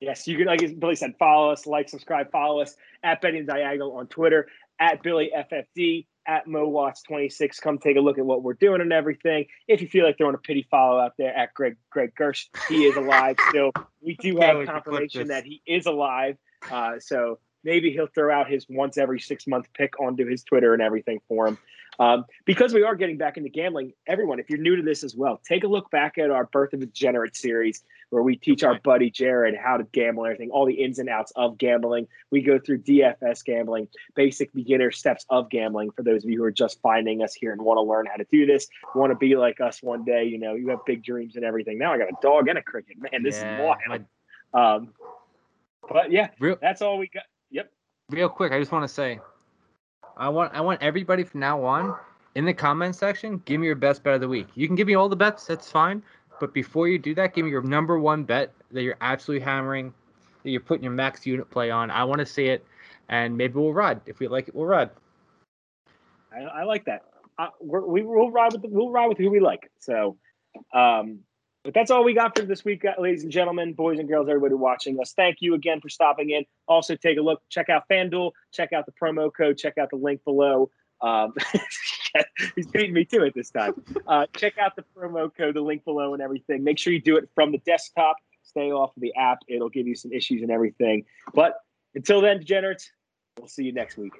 Yes, you can, like Billy said, follow us, like, subscribe, follow us at Betting Diagonal on Twitter, at Billy F F D, at Mo Watts twenty-six. Come take a look at what we're doing and everything. If you feel like throwing a pity follow out there, at Greg Greg Gersh, he is alive still. We do have yeah, confirmation that he is alive. Uh, so maybe he'll throw out his once every six month pick onto his Twitter and everything for him. Um, because we are getting back into gambling, everyone, if you're new to this as well, take a look back at our Birth of a Degenerate series where we teach okay. our buddy Jared how to gamble and everything, all the ins and outs of gambling. We go through D F S gambling, basic beginner steps of gambling for those of you who are just finding us here and want to learn how to do this, want to be like us one day. You know, you have big dreams and everything. Now I got a dog and a cricket. Man, this yeah. is wild. Um, but, yeah, Real- that's all we got. Yep. Real quick, I just want to say. I want I want everybody from now on in the comment section, give me your best bet of the week. You can give me all the bets, that's fine. But before you do that, give me your number one bet that you're absolutely hammering, that you're putting your max unit play on. I want to see it, and maybe we'll ride. If we like it, we'll ride. I, I like that. I, we're, we we'll ride with the, we'll ride with who we like. So, um, but that's all we got for this week, ladies and gentlemen, boys and girls, everybody watching us. Thank you again for stopping in. Also, take a look. Check out FanDuel. Check out the promo code. Check out the link below. Um, he's beating me to it this time. Uh, check out the promo code, the link below, and everything. Make sure you do it from the desktop. Stay off of the app. It'll give you some issues and everything. But until then, degenerates, we'll see you next week.